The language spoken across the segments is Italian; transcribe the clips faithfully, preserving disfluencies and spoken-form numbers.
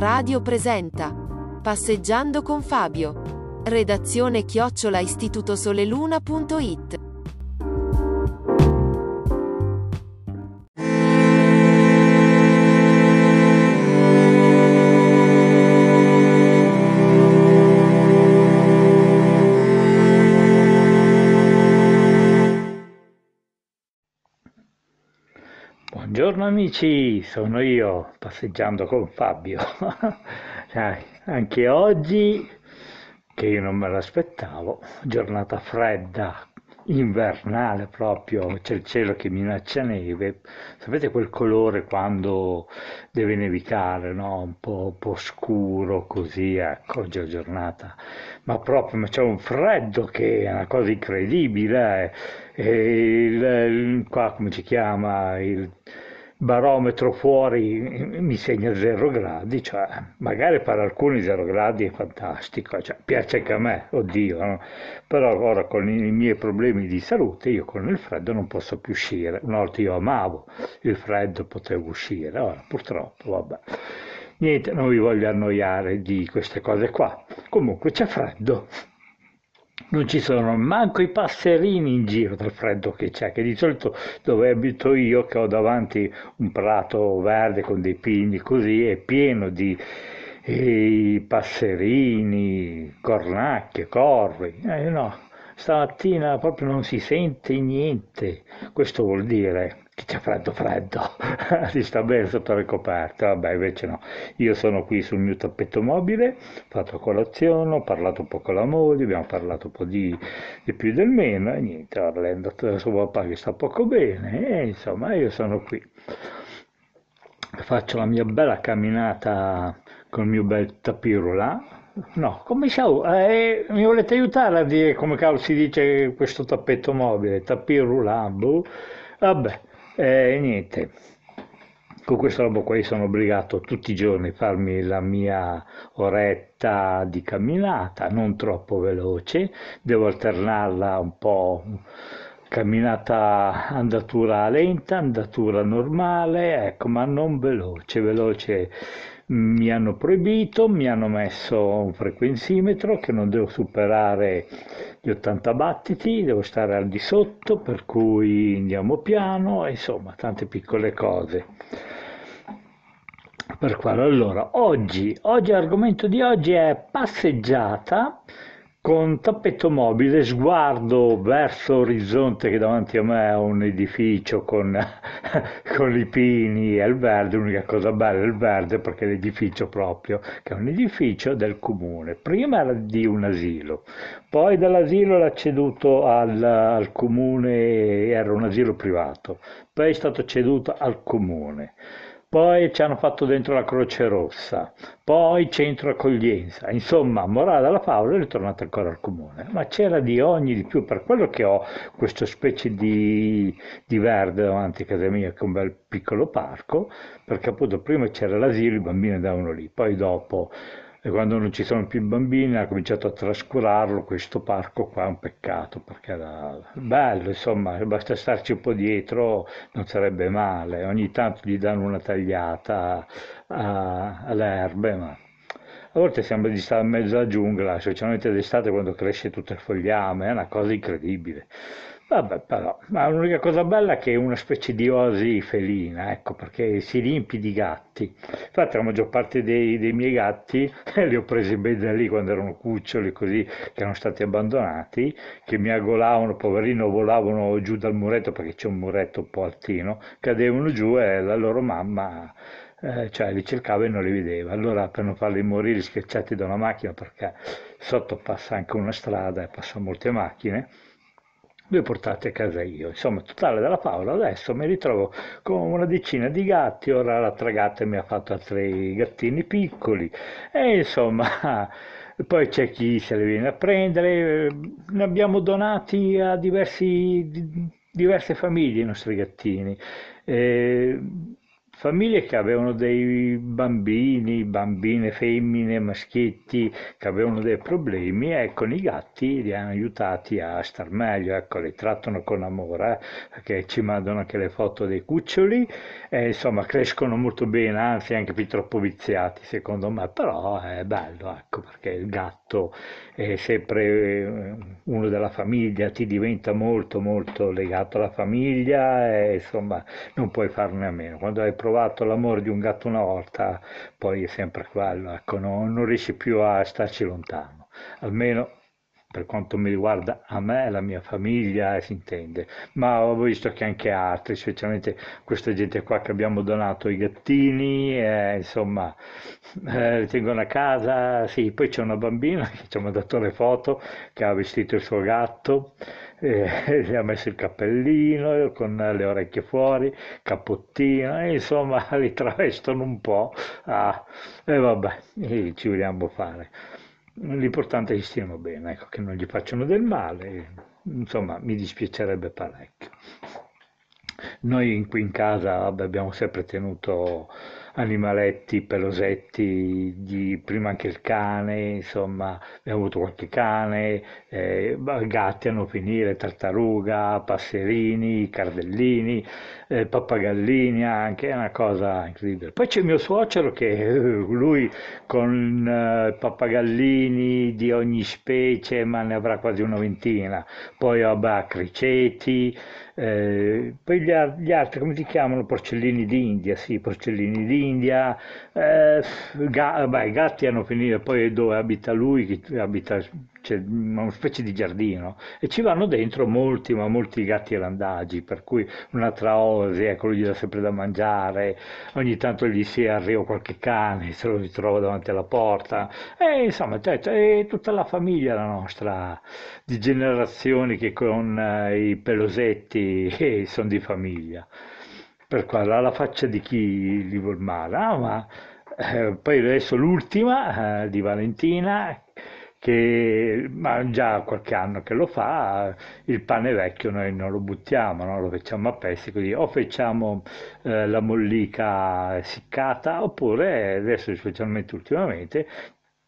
Radio presenta Passeggiando con Fabio. Redazione chiocciola istituto soleluna punto it. Buongiorno amici, sono io, passeggiando con Fabio. Anche oggi, che io non me l'aspettavo, giornata fredda, invernale proprio, c'è il cielo che minaccia neve. Sapete quel colore quando deve nevicare, no? Un po', un po' scuro così, ecco, oggi è giornata. Ma proprio ma c'è un freddo che è una cosa incredibile, eh? E il, il, qua come si chiama, il barometro fuori mi segna zero gradi, cioè magari per alcuni zero gradi è fantastico, cioè piace anche a me, oddio, no? Però ora con i miei problemi di salute io con il freddo non posso più uscire. Una volta io amavo il freddo, potevo uscire, ora purtroppo vabbè. Niente, non vi voglio annoiare di queste cose qua, comunque c'è freddo. Non ci sono manco i passerini in giro dal freddo che c'è, che di solito dove abito io, che ho davanti un prato verde con dei pini così, è pieno di eh, passerini, cornacchie, corvi. Eh, no, stamattina proprio non si sente niente. Questo vuol dire che c'è freddo freddo, si sta bene sotto le coperte. Vabbè, invece no, io sono qui sul mio tappeto mobile, ho fatto colazione, ho parlato un po' con la moglie, abbiamo parlato un po' di, di più del meno, e niente, ora lei è andata da suo papà che sta poco bene, e insomma io sono qui, faccio la mia bella camminata con il mio bel tapiro là. No, come ciao, eh, mi volete aiutare a dire come cavolo si dice questo tappeto mobile, tapiro là, boh, vabbè. E eh, niente, con questa roba qua io sono obbligato tutti i giorni a farmi la mia oretta di camminata, non troppo veloce, devo alternarla un po', camminata andatura lenta, andatura normale, ecco, ma non veloce, veloce mi hanno proibito, mi hanno messo un frequenzimetro che non devo superare gli ottanta battiti, devo stare al di sotto, per cui andiamo piano, e insomma tante piccole cose. Per quale allora, oggi, oggi l'argomento di oggi è passeggiata con tappeto mobile, sguardo verso l'orizzonte, che davanti a me è un edificio con, con i pini e il verde. L'unica cosa bella è il verde, perché è l'edificio proprio, che è un edificio del comune, prima era di un asilo, poi dall'asilo l'ha ceduto al, al comune, era un asilo privato, poi è stato ceduto al comune. Poi ci hanno fatto dentro la Croce Rossa, poi centro accoglienza, insomma, morale alla favola, è tornato ancora al comune, ma c'era di ogni di più, per quello che ho questa specie di, di verde davanti a casa mia, che è un bel piccolo parco, perché appunto prima c'era l'asilo, i bambini andavano lì, poi dopo, e quando non ci sono più i bambini, ha cominciato a trascurarlo questo parco qua. È un peccato, perché era bello, insomma, basta starci un po' dietro, non sarebbe male, ogni tanto gli danno una tagliata a, alle erbe, ma a volte sembra di stare in mezzo alla giungla, specialmente d'estate quando cresce tutto il fogliame, è una cosa incredibile. Vabbè, però, ma l'unica cosa bella è che è una specie di oasi felina, ecco, perché si riempie di gatti. Infatti la maggior parte dei, dei miei gatti eh, li ho presi bene da lì quando erano cuccioli così, che erano stati abbandonati, che mi agolavano, poverino, volavano giù dal muretto, perché c'è un muretto un po' altino, cadevano giù e la loro mamma eh, cioè, li cercava e non li vedeva. Allora, per non farli morire schiacciati da una macchina, perché sotto passa anche una strada e passano molte macchine, li ho portati a casa io. Insomma, totale della favola, adesso mi ritrovo con una decina di gatti, ora la tragata mi ha fatto altri gattini piccoli, e insomma... Poi c'è chi se le viene a prendere, ne abbiamo donati a diversi, di, diverse famiglie i nostri gattini, eh, famiglie che avevano dei bambini, bambine, femmine, maschietti, che avevano dei problemi, e con i gatti li hanno aiutati a star meglio, ecco, li trattano con amore, eh, perché ci mandano anche le foto dei cuccioli, e insomma crescono molto bene, anzi anche più troppo viziati secondo me, però è bello, ecco, perché il gatto è sempre uno della famiglia, ti diventa molto molto legato alla famiglia, e insomma non puoi farne a meno. Quando hai provato l'amore di un gatto una volta, poi è sempre quello, ecco, no, non riesci più a starci lontano, almeno per quanto mi riguarda a me, la mia famiglia, eh, si intende. Ma ho visto che anche altri, specialmente questa gente qua che abbiamo donato i gattini, eh, insomma eh, li tengono a casa, sì. Poi c'è una bambina che ci ha mandato le foto, che ha vestito il suo gatto, eh, gli ha messo il cappellino con le orecchie fuori, cappottino, e insomma li travestono un po', ah, e vabbè, e ci vogliamo fare. L'importante è che stiano bene, ecco, che non gli facciano del male, insomma mi dispiacerebbe parecchio. Noi qui in casa, vabbè, abbiamo sempre tenuto animaletti, pelosetti, di, prima anche il cane, insomma abbiamo avuto qualche cane, eh, gatti a non finire, tartaruga, passerini, cardellini, eh, pappagallini anche, è una cosa incredibile. Poi c'è mio suocero che eh, lui con eh, pappagallini di ogni specie, ma ne avrà quasi una ventina, poi vabbè criceti, eh, poi gli, gli altri come si chiamano, porcellini d'India, sì, porcellini d'India, India, eh, ga- beh, gatti hanno finito. Poi dove abita lui, che abita, c'è una specie di giardino, e ci vanno dentro molti, ma molti gatti randagi, per cui un'altra osi, ecco, lui gli dà sempre da mangiare, ogni tanto gli si arriva qualche cane, se lo ritrova davanti alla porta, e insomma cioè, cioè, è tutta la famiglia la nostra, di generazioni che con eh, i pelosetti eh, sono di famiglia. Per qua, alla faccia di chi li vuol male, ah, ma eh, poi adesso l'ultima eh, di Valentina, che ma già qualche anno che lo fa, il pane vecchio noi non lo buttiamo, no? Lo facciamo a pezzi, quindi o facciamo eh, la mollica siccata, oppure adesso specialmente ultimamente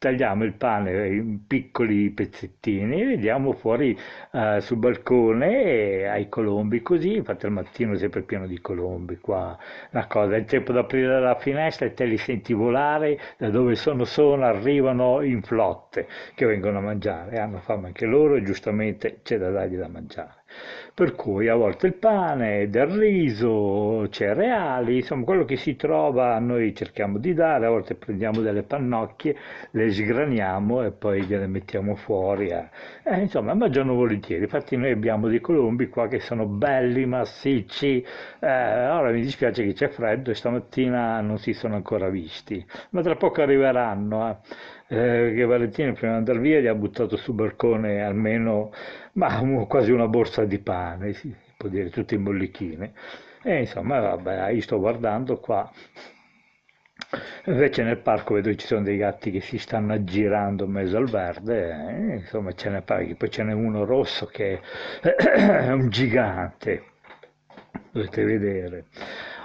tagliamo il pane in piccoli pezzettini e li diamo fuori uh, sul balcone e ai colombi, così. Infatti al mattino è sempre pieno di colombi qua, una cosa, è il tempo di aprire la finestra e te li senti volare, da dove sono sono arrivano in flotte che vengono a mangiare, hanno fame anche loro e giustamente c'è da dargli da mangiare. Per cui a volte il pane, del riso, cereali, insomma quello che si trova noi cerchiamo di dare, a volte prendiamo delle pannocchie, le sgraniamo e poi le mettiamo fuori, eh. Eh, insomma mangiano volentieri. Infatti noi abbiamo dei colombi qua che sono belli, massicci, eh, ora mi dispiace che c'è freddo e stamattina non si sono ancora visti, ma tra poco arriveranno, eh. Eh, che Valentina prima di andare via gli ha buttato sul balcone almeno ma quasi una borsa di pane, si può dire, tutte in bollichine, e insomma vabbè, io sto guardando qua. Invece nel parco vedo che ci sono dei gatti che si stanno aggirando in mezzo al verde, eh, insomma ce ne pare, poi ce n'è uno rosso che è un gigante, dovete vedere.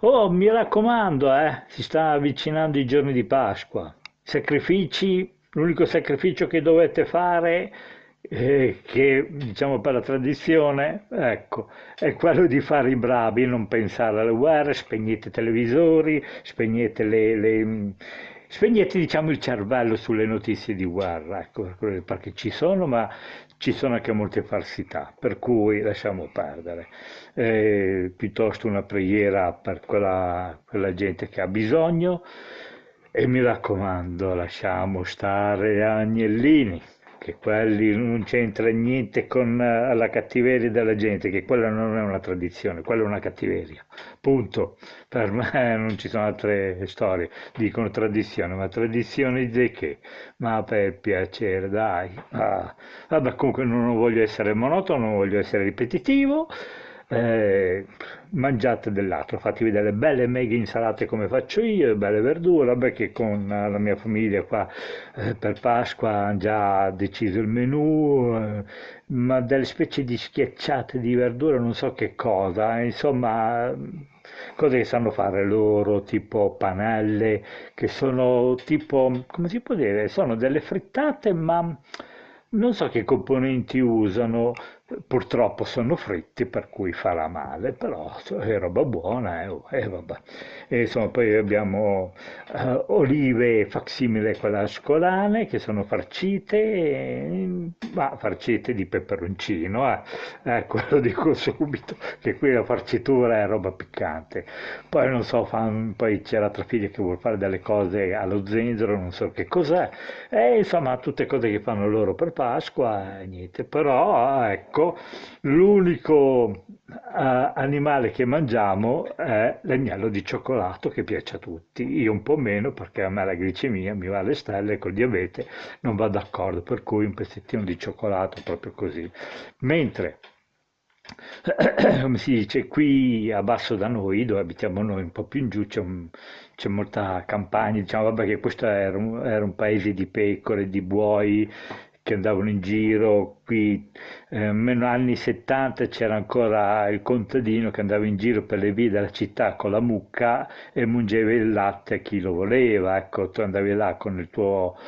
Oh, mi raccomando, eh, si sta avvicinando i giorni di Pasqua, sacrifici, l'unico sacrificio che dovete fare, eh, che diciamo per la tradizione, ecco, è quello di fare i bravi, non pensare alle guerre, spegnete i televisori, spegnete le... le spegnete diciamo il cervello sulle notizie di guerra, ecco, perché ci sono, ma ci sono anche molte falsità, per cui lasciamo perdere, eh, piuttosto una preghiera per quella, quella gente che ha bisogno. E mi raccomando, lasciamo stare agnellini. che quelli non c'entra niente con la cattiveria della gente, che quella non è una tradizione, quella è una cattiveria, punto. Per me non ci sono altre storie, dicono tradizione, ma tradizione di che? Ma per piacere, dai. Ah. Vabbè, comunque non voglio essere monotono, non voglio essere ripetitivo. Eh, mangiate dell'altro, fatevi delle belle mega insalate come faccio io, belle verdure, perché con la mia famiglia qua eh, per Pasqua hanno già deciso il menù, eh, ma delle specie di schiacciate di verdure, non so che cosa, eh, insomma cose che sanno fare loro, tipo panelle, che sono tipo, come si può dire, sono delle frittate, ma non so che componenti usano. Purtroppo sono fritti, per cui farà male, però è roba buona, eh, eh, vabbè. E insomma, poi abbiamo eh, olive facsimile ascolane che sono farcite, eh, ma farcite di peperoncino, eh. Ecco, lo dico subito, che qui la farcitura è roba piccante. Poi non so, fan, poi c'è l'altra figlia che vuole fare delle cose allo zenzero, non so che cos'è, e insomma tutte cose che fanno loro per Pasqua, eh, niente, però ecco. L'unico uh, animale che mangiamo è l'agnello di cioccolato, che piace a tutti, io un po' meno perché a me la glicemia mi va alle stelle, col diabete non va d'accordo, per cui un pezzettino di cioccolato proprio così. Mentre come si dice qui a basso da noi, dove abitiamo noi, un po' più in giù c'è, un, c'è molta campagna, diciamo, vabbè, che questo era un, era un paese di pecore, di buoi che andavano in giro. Qui eh, meno anni settanta c'era ancora il contadino che andava in giro per le vie della città con la mucca e mungeva il latte a chi lo voleva. Ecco, tu andavi là con il tuo,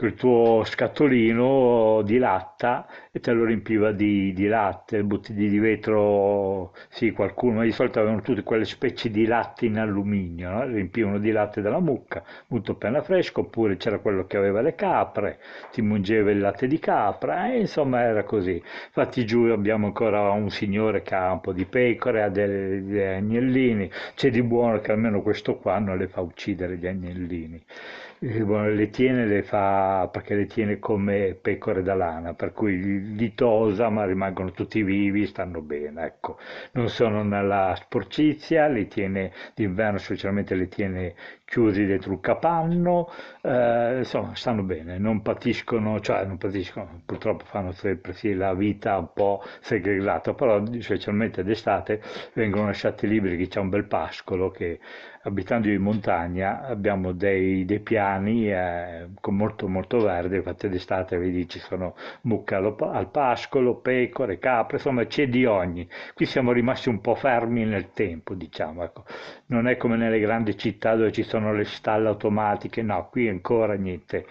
il tuo scatolino di latta e te lo riempiva di, di latte, bottiglie di vetro, sì, qualcuno, ma di solito avevano tutte quelle specie di latte in alluminio, no? Riempivano di latte dalla mucca, molto appena fresco, oppure c'era quello che aveva le capre, ti mungeva il latte di capra, e insomma era così. Infatti giù abbiamo ancora un signore che ha un po' di pecore, ha degli agnellini, c'è di buono che almeno questo qua non le fa uccidere gli agnellini. Le tiene, le fa, perché le tiene come pecore da lana, per cui li tosa, ma rimangono tutti vivi, stanno bene, ecco, non sono nella sporcizia. Le tiene d'inverno, specialmente le tiene chiusi dentro un capanno, eh, insomma stanno bene, non patiscono, cioè non patiscono, purtroppo fanno sempre sì, la vita un po' segregata, però specialmente d'estate vengono lasciati liberi, che c'è un bel pascolo che, abitando io in montagna, abbiamo dei, dei piani eh, con molto molto verde, infatti d'estate vedi ci sono mucche al pascolo, pecore, capre, insomma c'è di ogni. Qui siamo rimasti un po' fermi nel tempo, diciamo, ecco. Non è come nelle grandi città dove ci sono le stalle automatiche, no, qui ancora niente.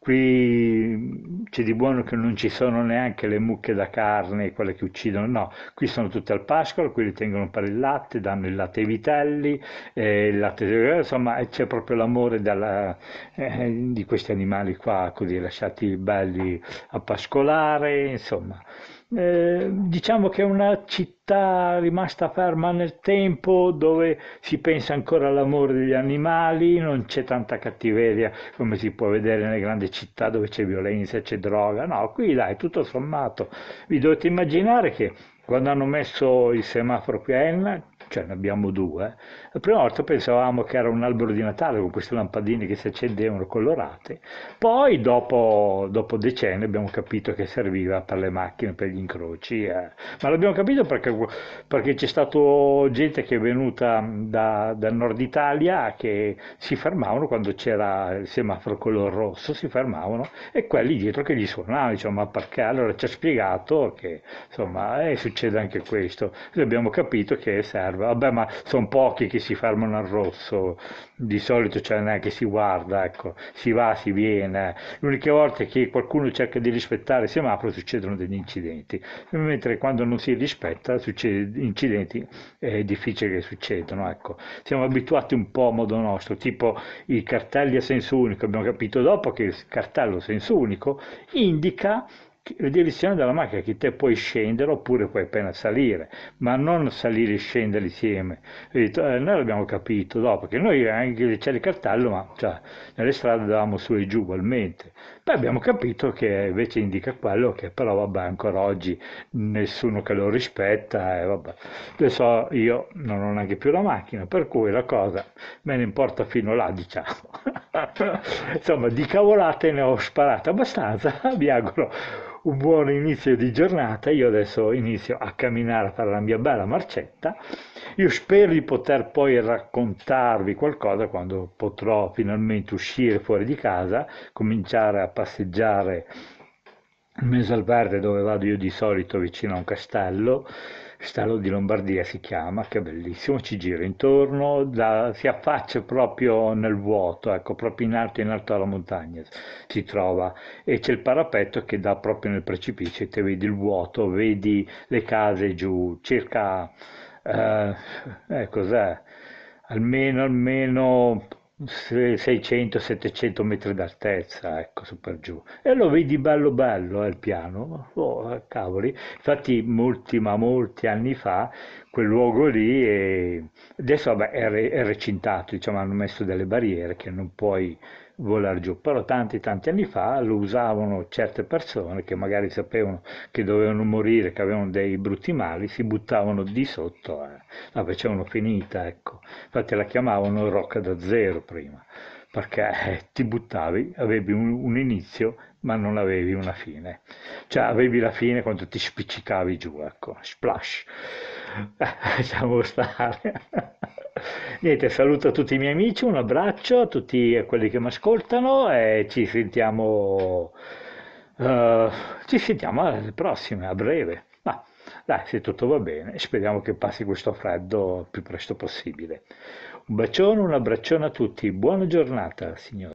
Qui c'è di buono che non ci sono neanche le mucche da carne, quelle che uccidono, no, qui sono tutte al pascolo, qui li tengono per il latte, danno il latte ai vitelli, eh, il latte, insomma c'è proprio l'amore della, eh, di questi animali qua, così lasciati belli a pascolare, insomma. Eh, diciamo che è una città rimasta ferma nel tempo, dove si pensa ancora all'amore degli animali, non c'è tanta cattiveria come si può vedere nelle grandi città dove c'è violenza, c'è droga, no, qui dai, tutto sommato. Vi dovete immaginare che quando hanno messo il semaforo qui a Enna, cioè ne abbiamo due, la prima volta pensavamo che era un albero di Natale con queste lampadine che si accendevano colorate, poi dopo, dopo decenni abbiamo capito che serviva per le macchine, per gli incroci, eh. Ma l'abbiamo capito perché, perché c'è stata gente che è venuta da, dal nord Italia, che si fermavano quando c'era il semaforo color rosso, si fermavano, e quelli dietro che gli suonavano, diciamo, ma perché? Allora ci ha spiegato che insomma eh, succede anche questo, e abbiamo capito che serve. Vabbè, ma sono pochi che si fermano al rosso, di solito c'è, cioè, neanche si guarda, ecco, si va, si viene. L'unica volta che qualcuno cerca di rispettare il semaforo succedono degli incidenti, mentre quando non si rispetta succede, incidenti è difficile che succedano, ecco. Siamo abituati un po' a modo nostro, tipo i cartelli a senso unico, abbiamo capito dopo che il cartello a senso unico indica le direzioni della macchina, che te puoi scendere oppure puoi appena salire, ma non salire e scendere insieme. E noi l'abbiamo capito dopo, che noi anche c'era il cartello, ma cioè, nelle strade andavamo su e giù ugualmente. Poi abbiamo capito che invece indica quello, che però vabbè, ancora oggi nessuno che lo rispetta, e vabbè. Adesso io non ho neanche più la macchina, per cui la cosa me ne importa fino là, diciamo. Insomma, di cavolate ne ho sparate abbastanza. Vi auguro un buon inizio di giornata. Io adesso inizio a camminare, a fare la mia bella marcetta. Io spero di poter poi raccontarvi qualcosa quando potrò finalmente uscire fuori di casa, cominciare a passeggiare in mezzo al verde, dove vado io di solito, vicino a un castello. Castello di Lombardia si chiama, che è bellissimo, ci gira intorno, da, si affaccia proprio nel vuoto, ecco, proprio in alto in alto alla montagna si trova, e c'è il parapetto che dà proprio nel precipizio, e te vedi il vuoto, vedi le case giù, circa, eh, eh, cos'è, almeno, almeno... seicento settecento metri d'altezza, ecco, su per giù, e lo vedi bello bello, eh, il piano, oh, cavoli, infatti molti ma molti anni fa quel luogo lì è... adesso vabbè, è, re, è recintato, diciamo, hanno messo delle barriere che non puoi volare giù, però tanti tanti anni fa lo usavano certe persone che magari sapevano che dovevano morire, che avevano dei brutti mali, si buttavano di sotto, eh. La facevano finita, ecco, infatti la chiamavano rocca da zero prima, perché eh, ti buttavi, avevi un, un inizio ma non avevi una fine, cioè avevi la fine quando ti spiccicavi giù, ecco, splash, lasciamo stare. Niente, saluto a tutti i miei amici, un abbraccio a tutti quelli che mi ascoltano, e ci sentiamo uh, ci sentiamo alle prossime, a breve. Ma dai, se tutto va bene, speriamo che passi questo freddo il più presto possibile. Un bacione, un abbraccione a tutti, buona giornata signori.